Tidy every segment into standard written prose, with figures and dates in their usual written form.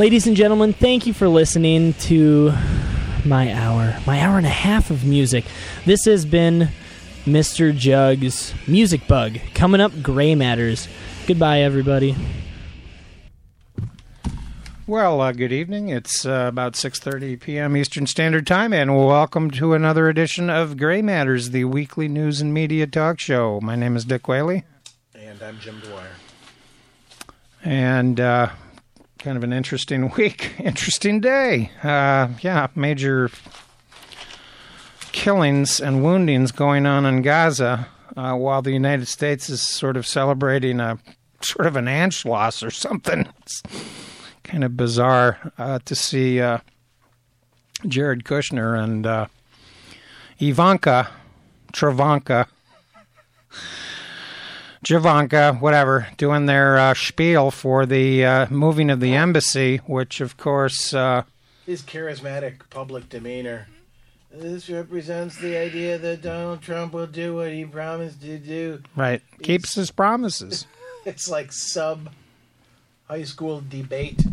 Ladies and gentlemen, thank you for listening to my hour and a half of music. This has been Mr. Jugs' Music Bug. Coming up, Gray Matters. Goodbye, everybody. Well, good evening. It's about 6:30 p.m. Eastern Standard Time, and welcome to another edition of Gray Matters, the weekly news and media talk show. My name is Dick Whaley. And I'm Jim Dwyer. And kind of an interesting week, interesting day. Major killings and woundings going on in Gaza while the United States is sort of celebrating a sort of an Anschluss or something. It's kind of bizarre to see Jared Kushner and Javanka, whatever, doing their spiel for the moving of the embassy, which, of course... his charismatic public demeanor. This represents the idea that Donald Trump will do what he promised to do. Right. Keeps his promises. It's like sub-high school debate.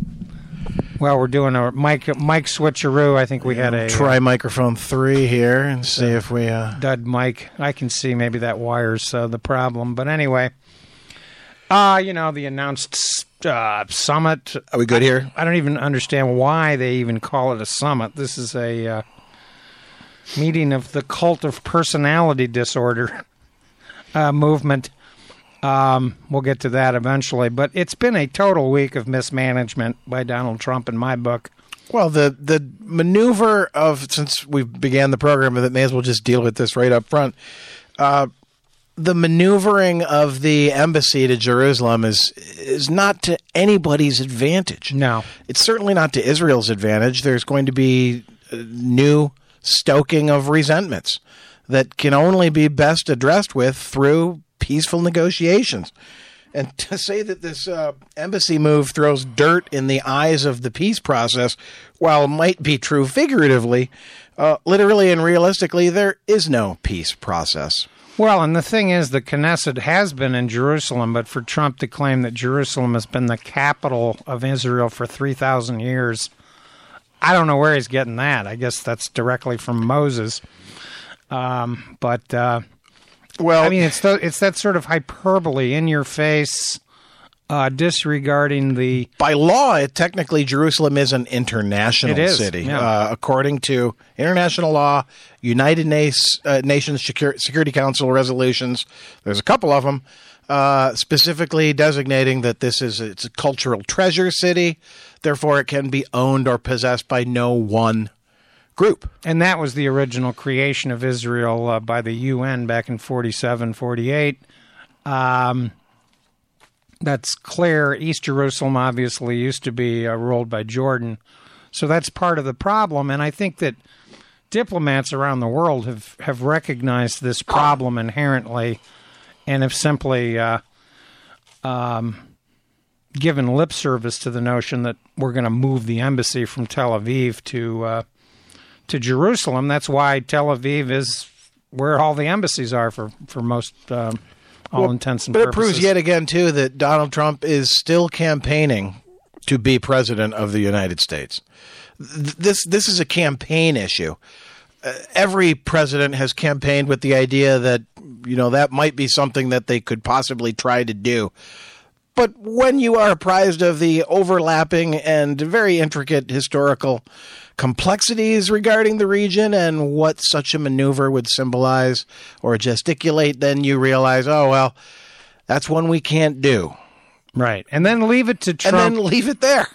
Well, we're doing a mic switcheroo. I think we had a... Try microphone 3 here and see if we... Dud mic. I can see maybe that wire's the problem. But anyway, the announced summit... Are we good here? I don't even understand why they even call it a summit. This is a meeting of the Cult of Personality Disorder movement. We'll get to that eventually, but it's been a total week of mismanagement by Donald Trump in my book. Well, the maneuver of, since we began the program, that may as well just deal with this right up front. The maneuvering of the embassy to Jerusalem is not to anybody's advantage. No. It's certainly not to Israel's advantage. There's going to be new stoking of resentments that can only be best addressed with through peaceful negotiations. And to say that this embassy move throws dirt in the eyes of the peace process, while it might be true figuratively, literally and realistically, there is no peace process. Well, and the thing is, the Knesset has been in Jerusalem, but for Trump to claim that Jerusalem has been the capital of Israel for 3,000 years, I don't know where he's getting that. I guess that's directly from Moses. Well, I mean, it's that sort of hyperbole in your face, disregarding the... By law, technically, Jerusalem is an international city. Yeah. According to international law, United Nations Security Council resolutions, there's a couple of them, specifically designating that it's a cultural treasure city, therefore it can be owned or possessed by no one group. And that was the original creation of Israel by the UN back in 47, 48. That's clear. East Jerusalem obviously used to be ruled by Jordan. So that's part of the problem. And I think that diplomats around the world have recognized this problem inherently and have simply given lip service to the notion that we're going to move the embassy from Tel Aviv to Jerusalem. That's why Tel Aviv is where all the embassies are for most intents and purposes. But it proves yet again, too, that Donald Trump is still campaigning to be president of the United States. This is a campaign issue. Every president has campaigned with the idea that, that might be something that they could possibly try to do. But when you are apprised of the overlapping and very intricate historical complexities regarding the region and what such a maneuver would symbolize or gesticulate, then you realize, that's one we can't do. Right. And then leave it to Trump. And then leave it there.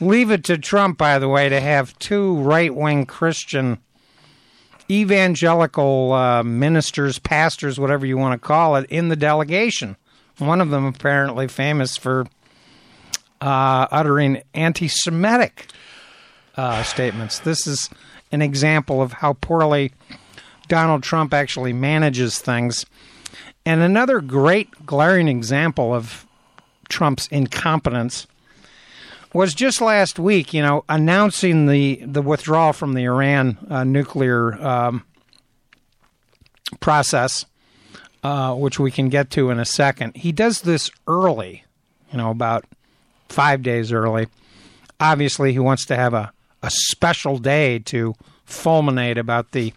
Leave it to Trump, by the way, to have two right-wing Christian evangelical ministers, pastors, whatever you want to call it, in the delegation. One of them apparently famous for uttering anti-Semitic statements. This is an example of how poorly Donald Trump actually manages things. And another great glaring example of Trump's incompetence was just last week, announcing the withdrawal from the Iran nuclear process. Which we can get to in a second. He does this early, about 5 days early, Obviously, he wants to have a special day to fulminate about the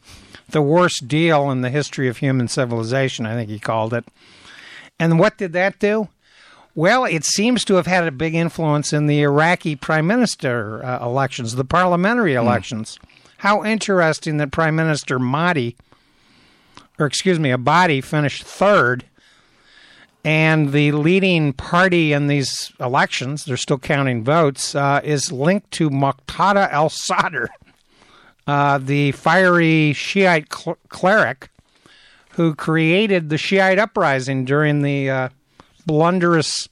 worst deal in the history of human civilization, I think he called it. And what did that do? Well, it seems to have had a big influence in the Iraqi prime minister elections, the parliamentary elections. How interesting that Prime Minister Abadi finished third, and the leading party in these elections, they're still counting votes, is linked to Muqtada al-Sadr, the fiery Shiite cleric who created the Shiite uprising during the blunderous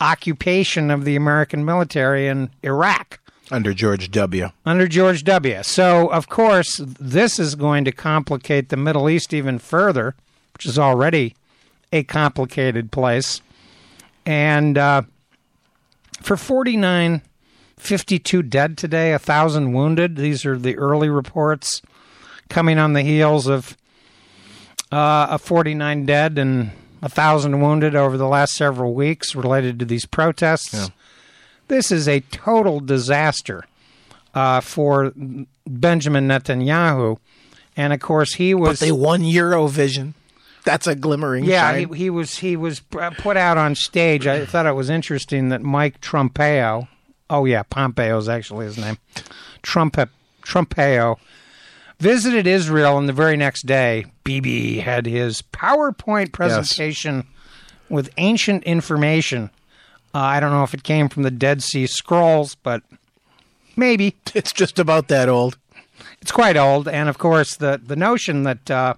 occupation of the American military in Iraq. Under George W. So, of course, this is going to complicate the Middle East even further, which is already a complicated place. And for 49, 52 dead today, 1,000 wounded. These are the early reports coming on the heels of 49 dead and 1,000 wounded over the last several weeks related to these protests. Yeah. This is a total disaster for Benjamin Netanyahu. And, of course, he was... But they won Eurovision. That's a glimmering sign. Yeah, he was put out on stage. I thought it was interesting that Mike Trumpeo... Oh, yeah, Pompeo is actually his name. Trumpeo visited Israel, and the very next day, Bibi had his PowerPoint presentation with ancient information. I don't know if it came from the Dead Sea Scrolls, but maybe. It's just about that old. It's quite old. And, of course, the notion that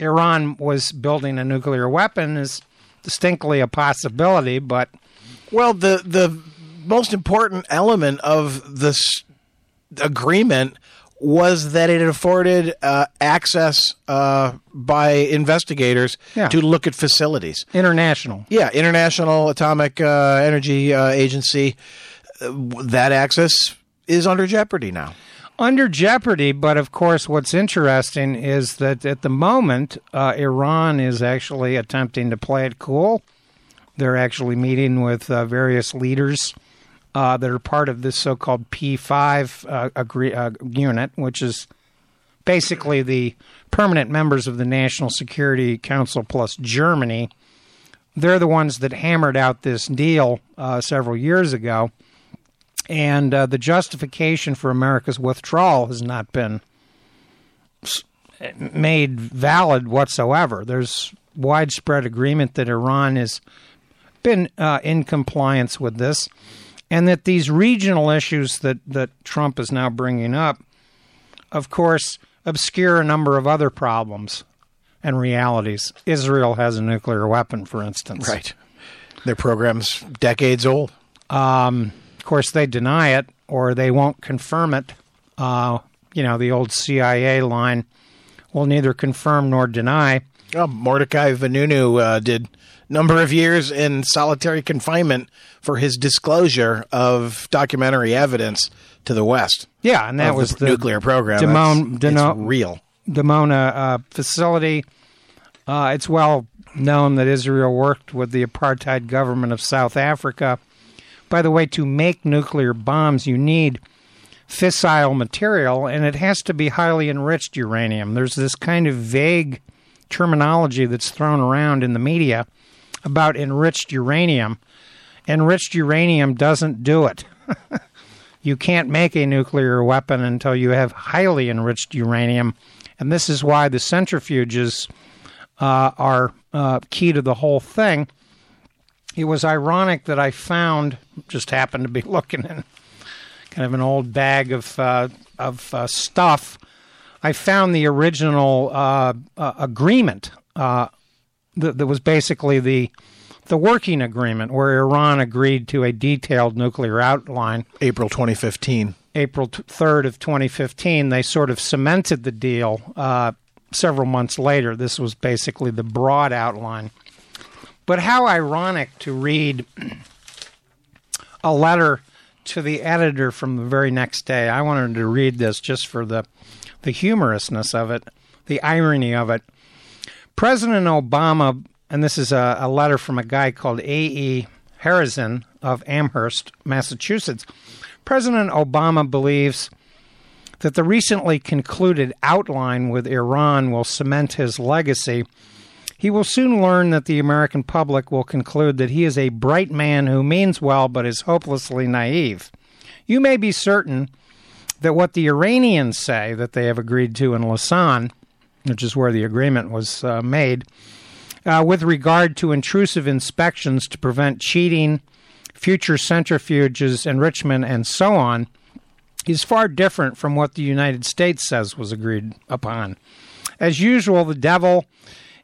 Iran was building a nuclear weapon is distinctly a possibility, but... Well, the most important element of this agreement was that it afforded access by investigators to look at facilities. International Atomic Energy Agency. That access is under jeopardy now. But of course what's interesting is that at the moment Iran is actually attempting to play it cool. They're actually meeting with various leaders that are part of this so-called P5 unit, which is basically the permanent members of the National Security Council plus Germany. They're the ones that hammered out this deal several years ago, and the justification for America's withdrawal has not been made valid whatsoever. There's widespread agreement that Iran has been in compliance with this. And that these regional issues that Trump is now bringing up, of course, obscure a number of other problems and realities. Israel has a nuclear weapon, for instance. Right. Their program's decades old. Of course, they deny it or they won't confirm it. The old CIA line will neither confirm nor deny. Well, Mordecai Vanunu did number of years in solitary confinement for his disclosure of documentary evidence to the West. Yeah, and that was the nuclear program. It's real. Dimona facility. It's well known that Israel worked with the apartheid government of South Africa. By the way, to make nuclear bombs, you need fissile material, and it has to be highly enriched uranium. There's this kind of vague terminology that's thrown around in the media about enriched uranium. Enriched uranium doesn't do it. You can't make a nuclear weapon until you have highly enriched uranium, and this is why the centrifuges are key to the whole thing. It was ironic that I found, just happened to be looking in kind of an old bag of stuff, I found the original agreement that was basically the working agreement where Iran agreed to a detailed nuclear outline. April 3rd of 2015. They sort of cemented the deal several months later. This was basically the broad outline. But how ironic to read a letter to the editor from the very next day. I wanted to read this just for the humorousness of it, the irony of it. President Obama, and this is a letter from a guy called A.E. Harrison of Amherst, Massachusetts. President Obama believes that the recently concluded outline with Iran will cement his legacy. He will soon learn that the American public will conclude that he is a bright man who means well but is hopelessly naive. You may be certain that what the Iranians say that they have agreed to in Lausanne, which is where the agreement was made, with regard to intrusive inspections to prevent cheating, future centrifuges, enrichment, and so on, is far different from what the United States says was agreed upon. As usual, the devil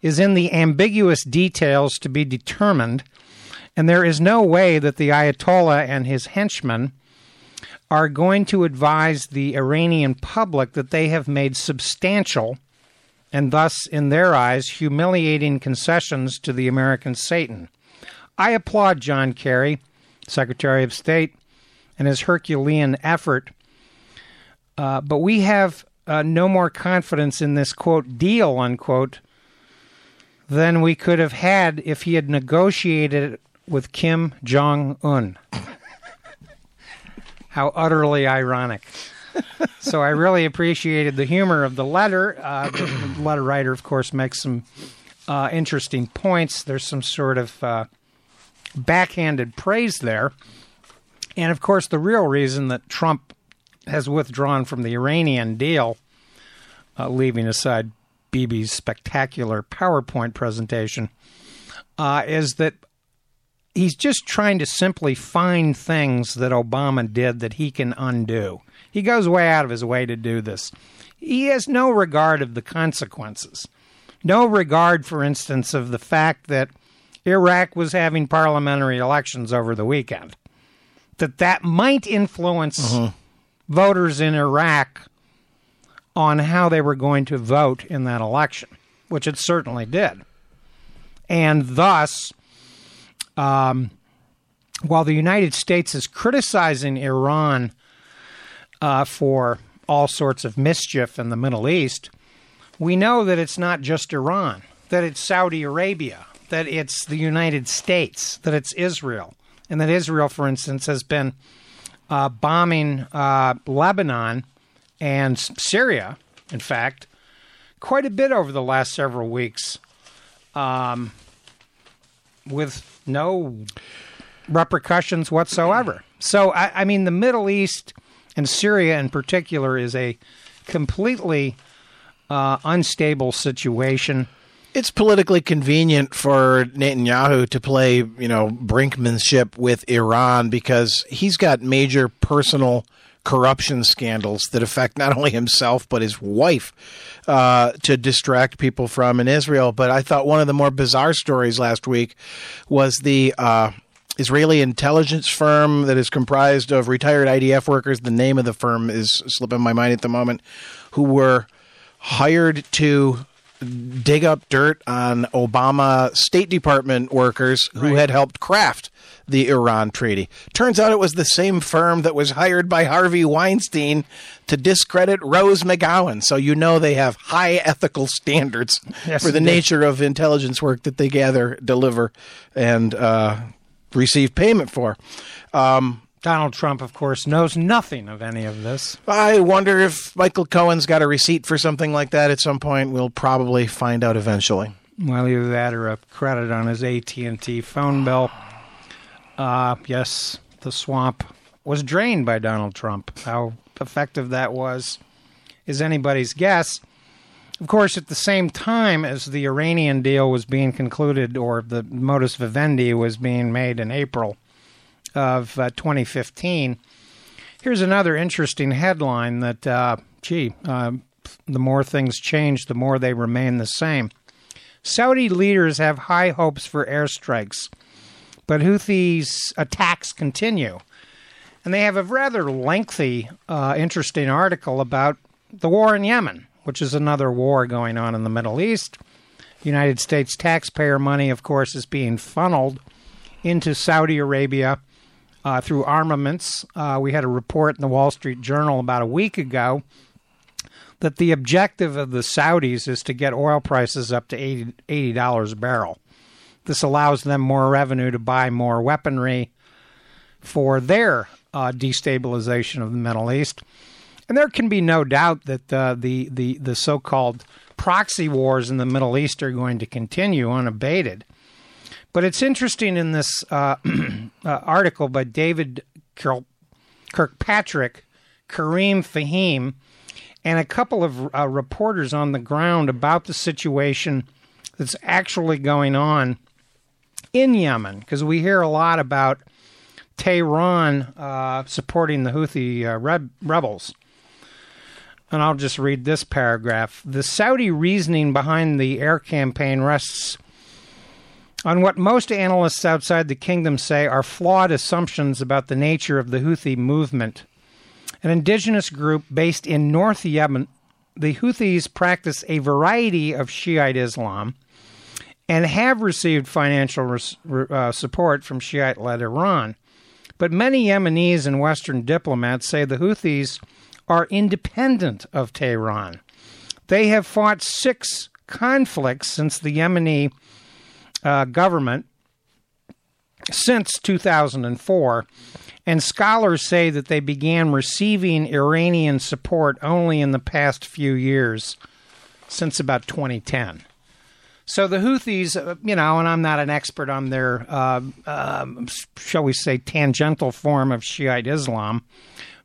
is in the ambiguous details to be determined, and there is no way that the Ayatollah and his henchmen are going to advise the Iranian public that they have made substantial and thus, in their eyes, humiliating concessions to the American Satan. I applaud John Kerry, Secretary of State, and his Herculean effort, but we have no more confidence in this, quote, deal, unquote, than we could have had if he had negotiated it with Kim Jong-un. How utterly ironic. So I really appreciated the humor of the letter. The letter writer, of course, makes some interesting points. There's some sort of backhanded praise there. And, of course, the real reason that Trump has withdrawn from the Iranian deal, leaving aside Bibi's spectacular PowerPoint presentation, is that he's just trying to simply find things that Obama did that he can undo. He goes way out of his way to do this. He has no regard of the consequences. No regard, for instance, of the fact that Iraq was having parliamentary elections over the weekend. That might influence voters in Iraq on how they were going to vote in that election, which it certainly did. And thus, while the United States is criticizing Iran for all sorts of mischief in the Middle East, we know that it's not just Iran, that it's Saudi Arabia, that it's the United States, that it's Israel, and that Israel, for instance, has been bombing Lebanon and Syria, in fact, quite a bit over the last several weeks with no repercussions whatsoever. So, I mean, the Middle East and Syria in particular is a completely unstable situation. It's politically convenient for Netanyahu to play, you know, brinkmanship with Iran because he's got major personal corruption scandals that affect not only himself but his wife to distract people from in Israel. But I thought one of the more bizarre stories last week was the Israeli intelligence firm that is comprised of retired IDF workers. The name of the firm is slipping my mind at the moment, who were hired to dig up dirt on Obama State Department workers who had helped craft the Iran treaty. Turns out it was the same firm that was hired by Harvey Weinstein to discredit Rose McGowan. So you know they have high ethical standards for the nature of intelligence work that they gather, deliver, and receive payment for. Donald Trump, of course, knows nothing of any of this. I wonder if Michael Cohen's got a receipt for something like that at some point. We'll probably find out eventually. Well, either that or a credit on his AT&T phone bill. Yes, the swamp was drained by Donald Trump. How effective that was is anybody's guess. Of course, at the same time as the Iranian deal was being concluded, or the modus vivendi was being made in April of 2015, here's another interesting headline that, the more things change, the more they remain the same. Saudi leaders have high hopes for airstrikes, but Houthis' attacks continue. And they have a rather lengthy, interesting article about the war in Yemen, which is another war going on in the Middle East. United States taxpayer money, of course, is being funneled into Saudi Arabia through armaments. We had a report in the Wall Street Journal about a week ago that the objective of the Saudis is to get oil prices up to $80 a barrel. This allows them more revenue to buy more weaponry for their destabilization of the Middle East. And there can be no doubt that the so-called proxy wars in the Middle East are going to continue unabated. But it's interesting in this article by David Kirkpatrick, Kareem Fahim, and a couple of reporters on the ground about the situation that's actually going on in Yemen, because we hear a lot about Tehran supporting the Houthi rebels. And I'll just read this paragraph. The Saudi reasoning behind the air campaign rests on what most analysts outside the kingdom say are flawed assumptions about the nature of the Houthi movement. An indigenous group based in North Yemen, the Houthis practice a variety of Shiite Islam and have received financial support from Shiite-led Iran. But many Yemenis and Western diplomats say the Houthis are independent of Tehran. They have fought 6 conflicts since the Yemeni government since 2004, and scholars say that they began receiving Iranian support only in the past few years, since about 2010. So the Houthis, you know, and I'm not an expert on their, shall we say, tangential form of Shiite Islam,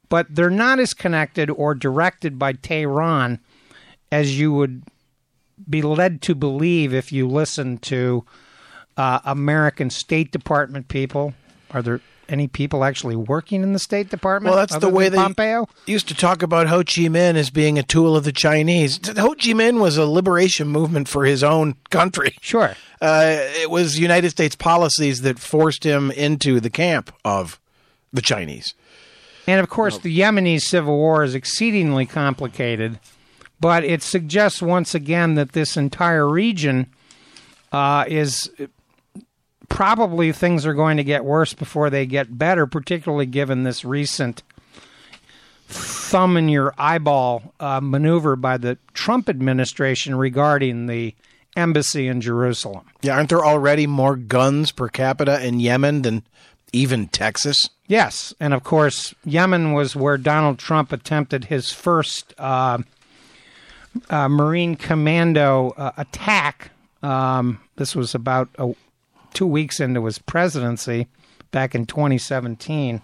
but they're not as connected or directed by Tehran as you would be led to believe if you listen to American State Department people. Are there any people actually working in the State Department? Well, that's the way Pompeo used to talk about Ho Chi Minh as being a tool of the Chinese. Ho Chi Minh was a liberation movement for his own country. Sure. It was United States policies that forced him into the camp of the Chinese. And, of course, the Yemeni civil war is exceedingly complicated, but it suggests once again that this entire region is probably things are going to get worse before they get better, particularly given this recent thumb-in-your-eyeball maneuver by the Trump administration regarding the embassy in Jerusalem. Yeah, aren't there already more guns per capita in Yemen than even Texas? Yes, and of course, Yemen was where Donald Trump attempted his first Marine commando attack. This was about 2 weeks into his presidency back in 2017,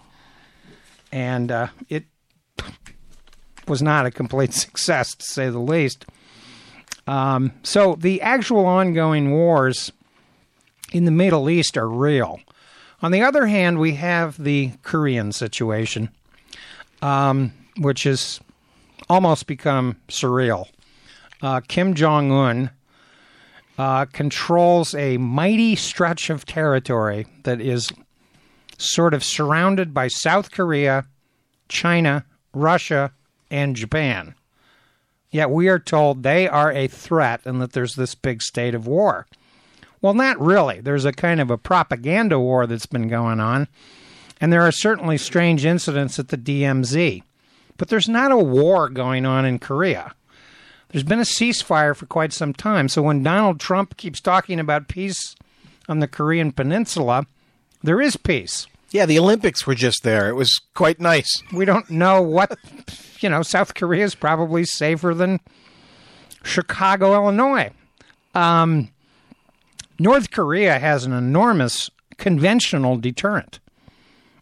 and it was not a complete success, to say the least. So the actual ongoing wars in the Middle East are real. On the other hand, we have the Korean situation, which has almost become surreal. Kim Jong-un controls a mighty stretch of territory that is sort of surrounded by South Korea, China, Russia, and Japan. Yet we are told they are a threat and that there's this big state of war. Well, not really. There's a kind of a propaganda war that's been going on, and there are certainly strange incidents at the DMZ. But there's not a war going on in Korea. There's been a ceasefire for quite some time. So when Donald Trump keeps talking about peace on the Korean peninsula, there is peace. Yeah, the Olympics were just there. It was quite nice. We don't know what, you know, South Korea is probably safer than Chicago, Illinois. North Korea has an enormous conventional deterrent.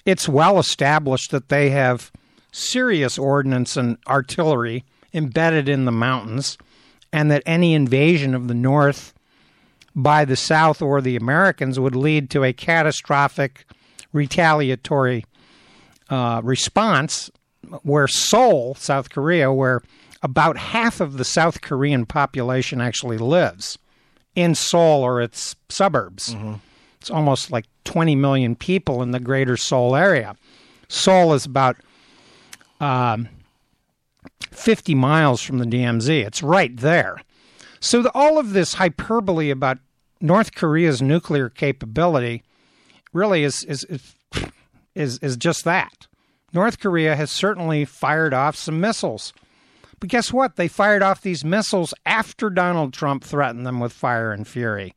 It's well established that they have serious ordnance and artillery embedded in the mountains, and that any invasion of the North by the South or the Americans would lead to a catastrophic retaliatory response where Seoul, South Korea, where about half of the South Korean population actually lives, in Seoul or its suburbs. Mm-hmm. It's almost like 20 million people in the greater Seoul area. Seoul is about 50 miles from the DMZ. It's right there. So all of this hyperbole about North Korea's nuclear capability really is just that. North Korea has certainly fired off some missiles. But guess what? They fired off these missiles after Donald Trump threatened them with fire and fury.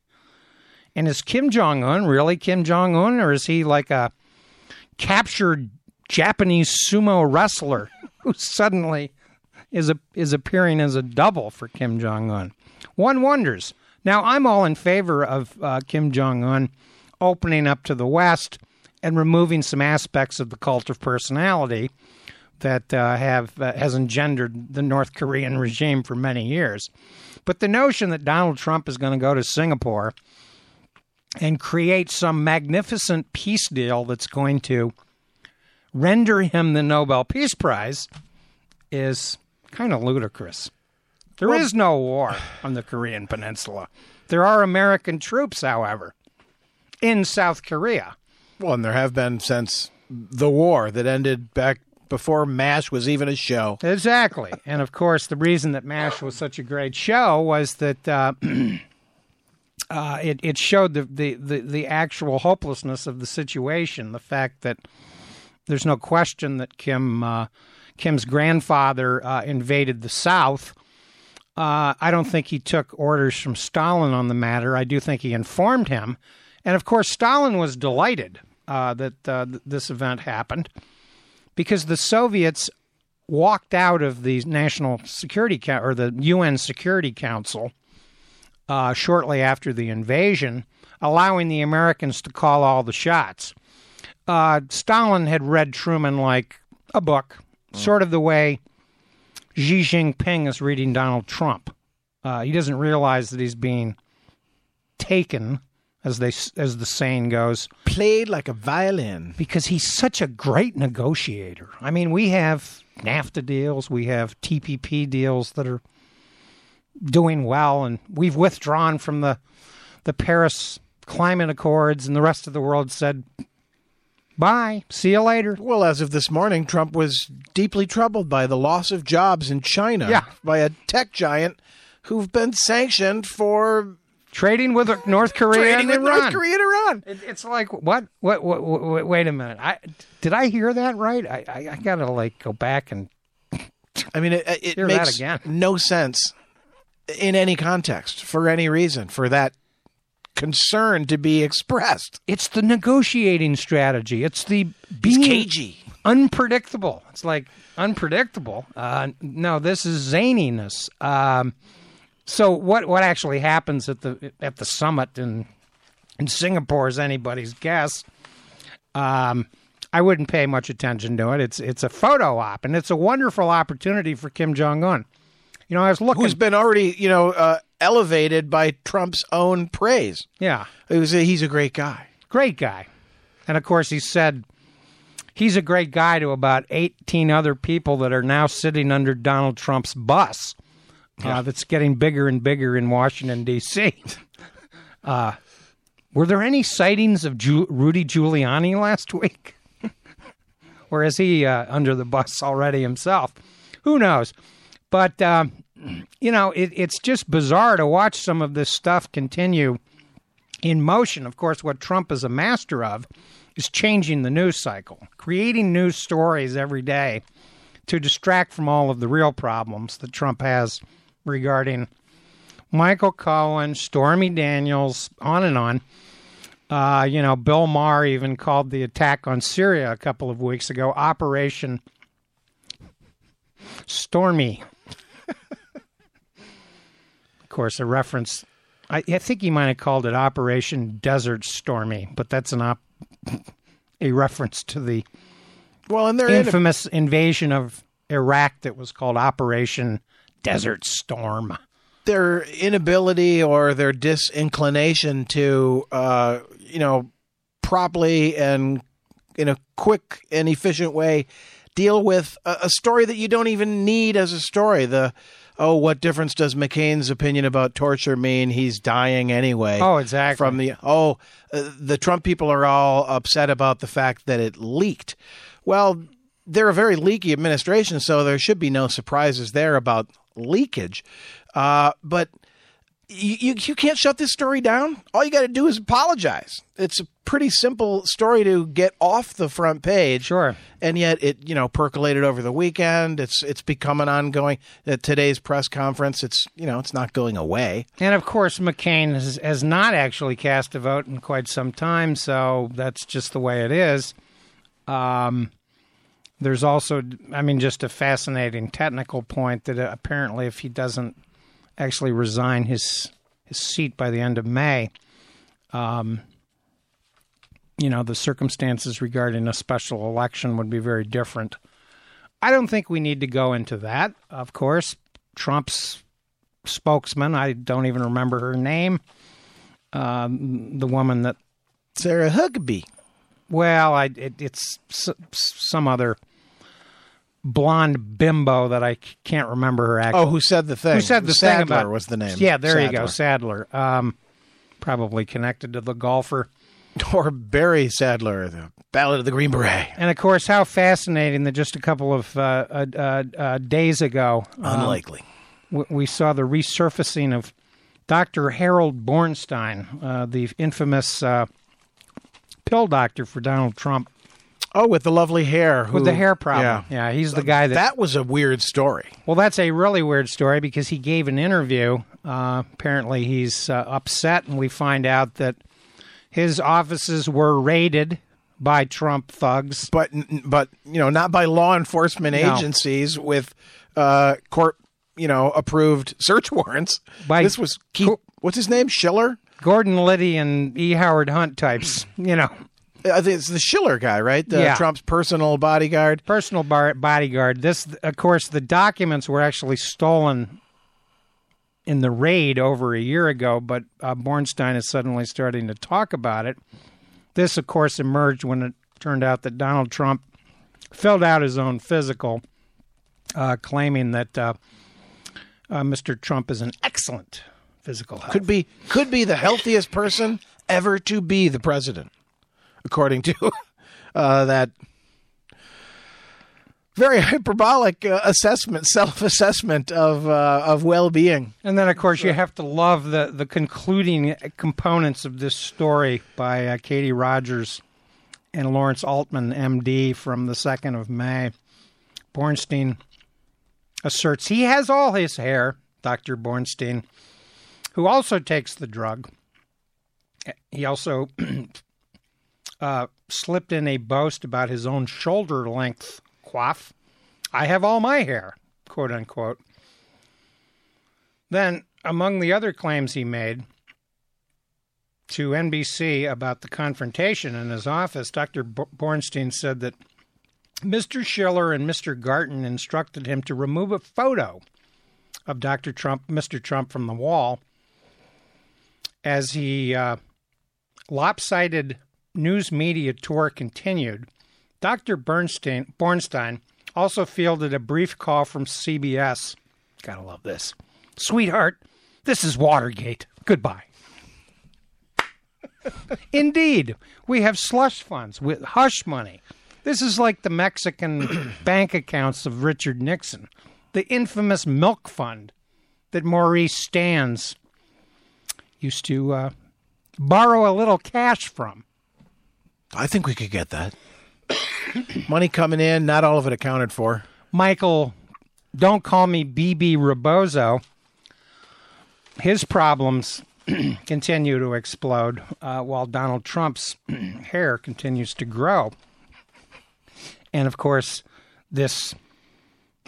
And is Kim Jong-un really Kim Jong-un, or is he like a captured Japanese sumo wrestler who suddenly is appearing as a double for Kim Jong-un. One wonders. Now, I'm all in favor of Kim Jong-un opening up to the West and removing some aspects of the cult of personality that has engendered the North Korean regime for many years. But the notion that Donald Trump is going to go to Singapore and create some magnificent peace deal that's going to render him the Nobel Peace Prize is kind of ludicrous. There is no war on the Korean Peninsula. There are American troops, however, in South Korea. Well, and there have been since the war that ended back before MASH was even a show. Exactly. And, of course, the reason that MASH was such a great show was that it showed the actual hopelessness of the situation, the fact that there's no question that Kim's grandfather invaded the South. I don't think he took orders from Stalin on the matter. I do think he informed him. And, of course, Stalin was delighted that this event happened, because the Soviets walked out of the National Security or the UN Security Council shortly after the invasion, allowing the Americans to call all the shots. Stalin had read Truman like a book, sort of the way Xi Jinping is reading Donald Trump. He doesn't realize that he's being taken, as the saying goes, played like a violin, because he's such a great negotiator. I mean, we have NAFTA deals, we have TPP deals that are doing well, and we've withdrawn from the Paris Climate Accords, and the rest of the world said, bye, see you later. Well, as of this morning, Trump was deeply troubled by the loss of jobs in China by a tech giant who've been sanctioned for trading with North Korea and Iran. North Korea and Iran. It's like, what? Wait a minute. Did I hear that right? I got to, like, go back and I mean, it makes no sense in any context, for any reason, for that concern to be expressed. It's the negotiating strategy. It's the being cagey, unpredictable. It's like unpredictable. No, this is zaniness. So what actually happens at the summit in Singapore is anybody's guess. I wouldn't pay much attention to it. It's a photo op, and it's a wonderful opportunity for Kim Jong-un. You know, I was looking. Who's been already, you know, elevated by Trump's own praise. Yeah, he's a great guy. Great guy, and of course he said he's a great guy to about 18 other people that are now sitting under Donald Trump's bus. That's getting bigger and bigger in Washington, D.C. Were there any sightings of Rudy Giuliani last week? Or is he under the bus already himself? Who knows? But, you know, it's just bizarre to watch some of this stuff continue in motion. Of course, what Trump is a master of is changing the news cycle, creating news stories every day to distract from all of the real problems that Trump has regarding Michael Cohen, Stormy Daniels, on and on. You know, Bill Maher even called the attack on Syria a couple of weeks ago Operation Stormy. Of course, a reference. I think he might have called it Operation Desert Stormy, but that's a reference to the infamous invasion of Iraq that was called Operation Desert Storm. Their inability or their disinclination to, you know, properly and in a quick and efficient way deal with a story that you don't even need as a story. What difference does McCain's opinion about torture mean? He's dying anyway. Oh, exactly. From the Trump people are all upset about the fact that it leaked. Well, they're a very leaky administration, so there should be no surprises there about leakage. But you can't shut this story down. All you got to do is apologize. It's a pretty simple story to get off the front page. Sure. And yet it, you know, percolated over the weekend. It's become an ongoing. At today's press conference, it's, you know, it's not going away. And of course, McCain has not actually cast a vote in quite some time, so that's just the way it is. There's also, I mean, just a fascinating technical point that apparently if he doesn't actually resign his seat by the end of May, you know, the circumstances regarding a special election would be very different. I don't think we need to go into that, of course. Trump's spokesman, I don't even remember her name, the woman that... Sarah Huckabee. Well, it's some other blonde bimbo that I can't remember her actual. Oh, who said the thing? Who said the Sadler thing about... was the name. Yeah, there Sadler. You go, Sadler. Probably connected to the golfer. Or Barry Sadler, the Ballad of the Green Beret. And, of course, how fascinating that just a couple of days ago... Unlikely. We saw the resurfacing of Dr. Harold Bornstein, the infamous pill doctor for Donald Trump. Oh, with the lovely hair. With the hair problem. Yeah, he's the guy that... That was a weird story. Well, that's a really weird story because he gave an interview. Apparently, he's upset, and we find out that his offices were raided by Trump thugs, but you know, not by law enforcement agencies with court approved search warrants. This was what's his name, Schiller, Gordon Liddy, and E. Howard Hunt types. I think it's the Schiller guy, right? Trump's personal bodyguard. This, of course, the documents were actually stolen in the raid over a year ago, but Bornstein is suddenly starting to talk about it. This, of course, emerged when it turned out that Donald Trump filled out his own physical, claiming that Mr. Trump is an excellent physical health. Could be the healthiest person ever to be the president, according to that very hyperbolic self-assessment of well-being. And then, of course, you have to love the concluding components of this story by Katie Rogers and Lawrence Altman, M.D., from the 2nd of May. Bornstein asserts he has all his hair, Dr. Bornstein, who also takes the drug. He also slipped in a boast about his own shoulder-length coif. I have all my hair, quote unquote. Then, among the other claims he made to NBC about the confrontation in his office, Dr. Bornstein said that Mr. Schiller and Mr. Garton instructed him to remove a photo of Mr. Trump from the wall as he lopsided news media tour continued. Dr. Bornstein also fielded a brief call from CBS. Gotta love this. Sweetheart, this is Watergate. Goodbye. Indeed, we have slush funds with hush money. This is like the Mexican bank accounts of Richard Nixon, the infamous milk fund that Maurice Stans used to borrow a little cash from. I think we could get that. Money coming in, not all of it accounted for. Michael, don't call me BB Rebozo. His problems continue to explode while Donald Trump's hair continues to grow. And, of course, this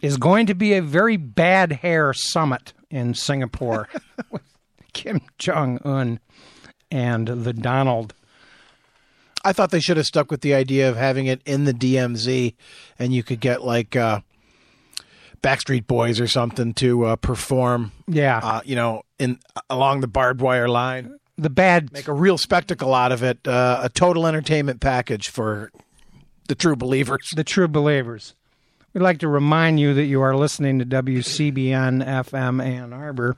is going to be a very bad hair summit in Singapore with Kim Jong-un and the Donald. I thought they should have stuck with the idea of having it in the DMZ, and you could get like Backstreet Boys or something to perform. Yeah, in along the barbed wire line. Make a real spectacle out of it. A total entertainment package for the true believers. We'd like to remind you that you are listening to WCBN FM Ann Arbor.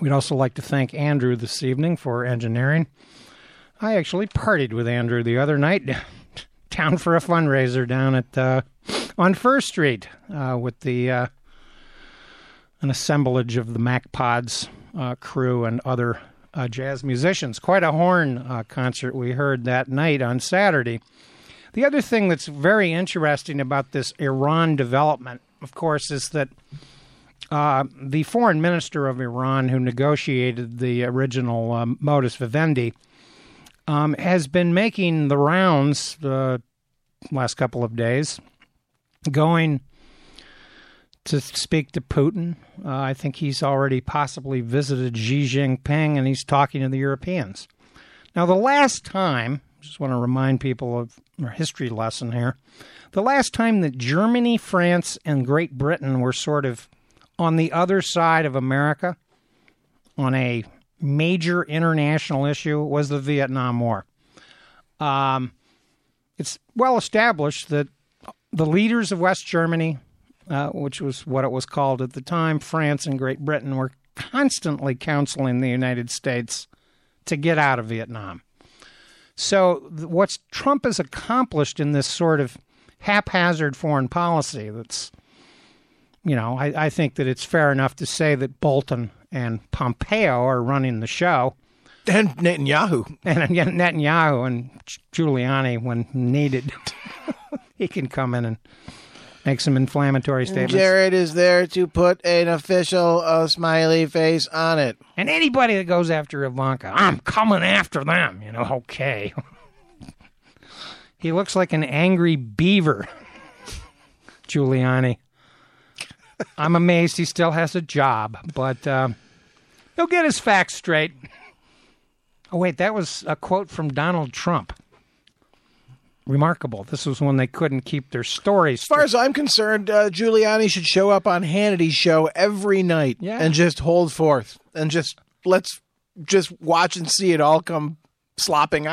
We'd also like to thank Andrew this evening for engineering. I actually partied with Andrew the other night down for a fundraiser down at on First Street with the an assemblage of the Mac Pods crew and other jazz musicians. Quite a horn concert we heard that night on Saturday. The other thing that's very interesting about this Iran development, of course, is that the foreign minister of Iran who negotiated the original modus vivendi has been making the rounds the last couple of days going to speak to Putin. I think he's already possibly visited Xi Jinping, and he's talking to the Europeans. Now, the last time, just want to remind people of our history lesson here, the last time that Germany, France, and Great Britain were sort of on the other side of America on a major international issue was the Vietnam War. It's well established that the leaders of West Germany, which was what it was called at the time, France and Great Britain, were constantly counseling the United States to get out of Vietnam. So what Trump has accomplished in this sort of haphazard foreign policy that's, you know, I think that it's fair enough to say that Bolton and Pompeo are running the show. And Netanyahu. And Giuliani, when needed, he can come in and make some inflammatory statements. Jared is there to put an official smiley face on it. And anybody that goes after Ivanka, I'm coming after them. You know, okay. He looks like an angry beaver, Giuliani. I'm amazed he still has a job, but he'll get his facts straight. Oh, wait, that was a quote from Donald Trump. Remarkable. This was when they couldn't keep their stories straight. As far as I'm concerned, Giuliani should show up on Hannity's show every night and just hold forth and just let's just watch and see it all come slopping out.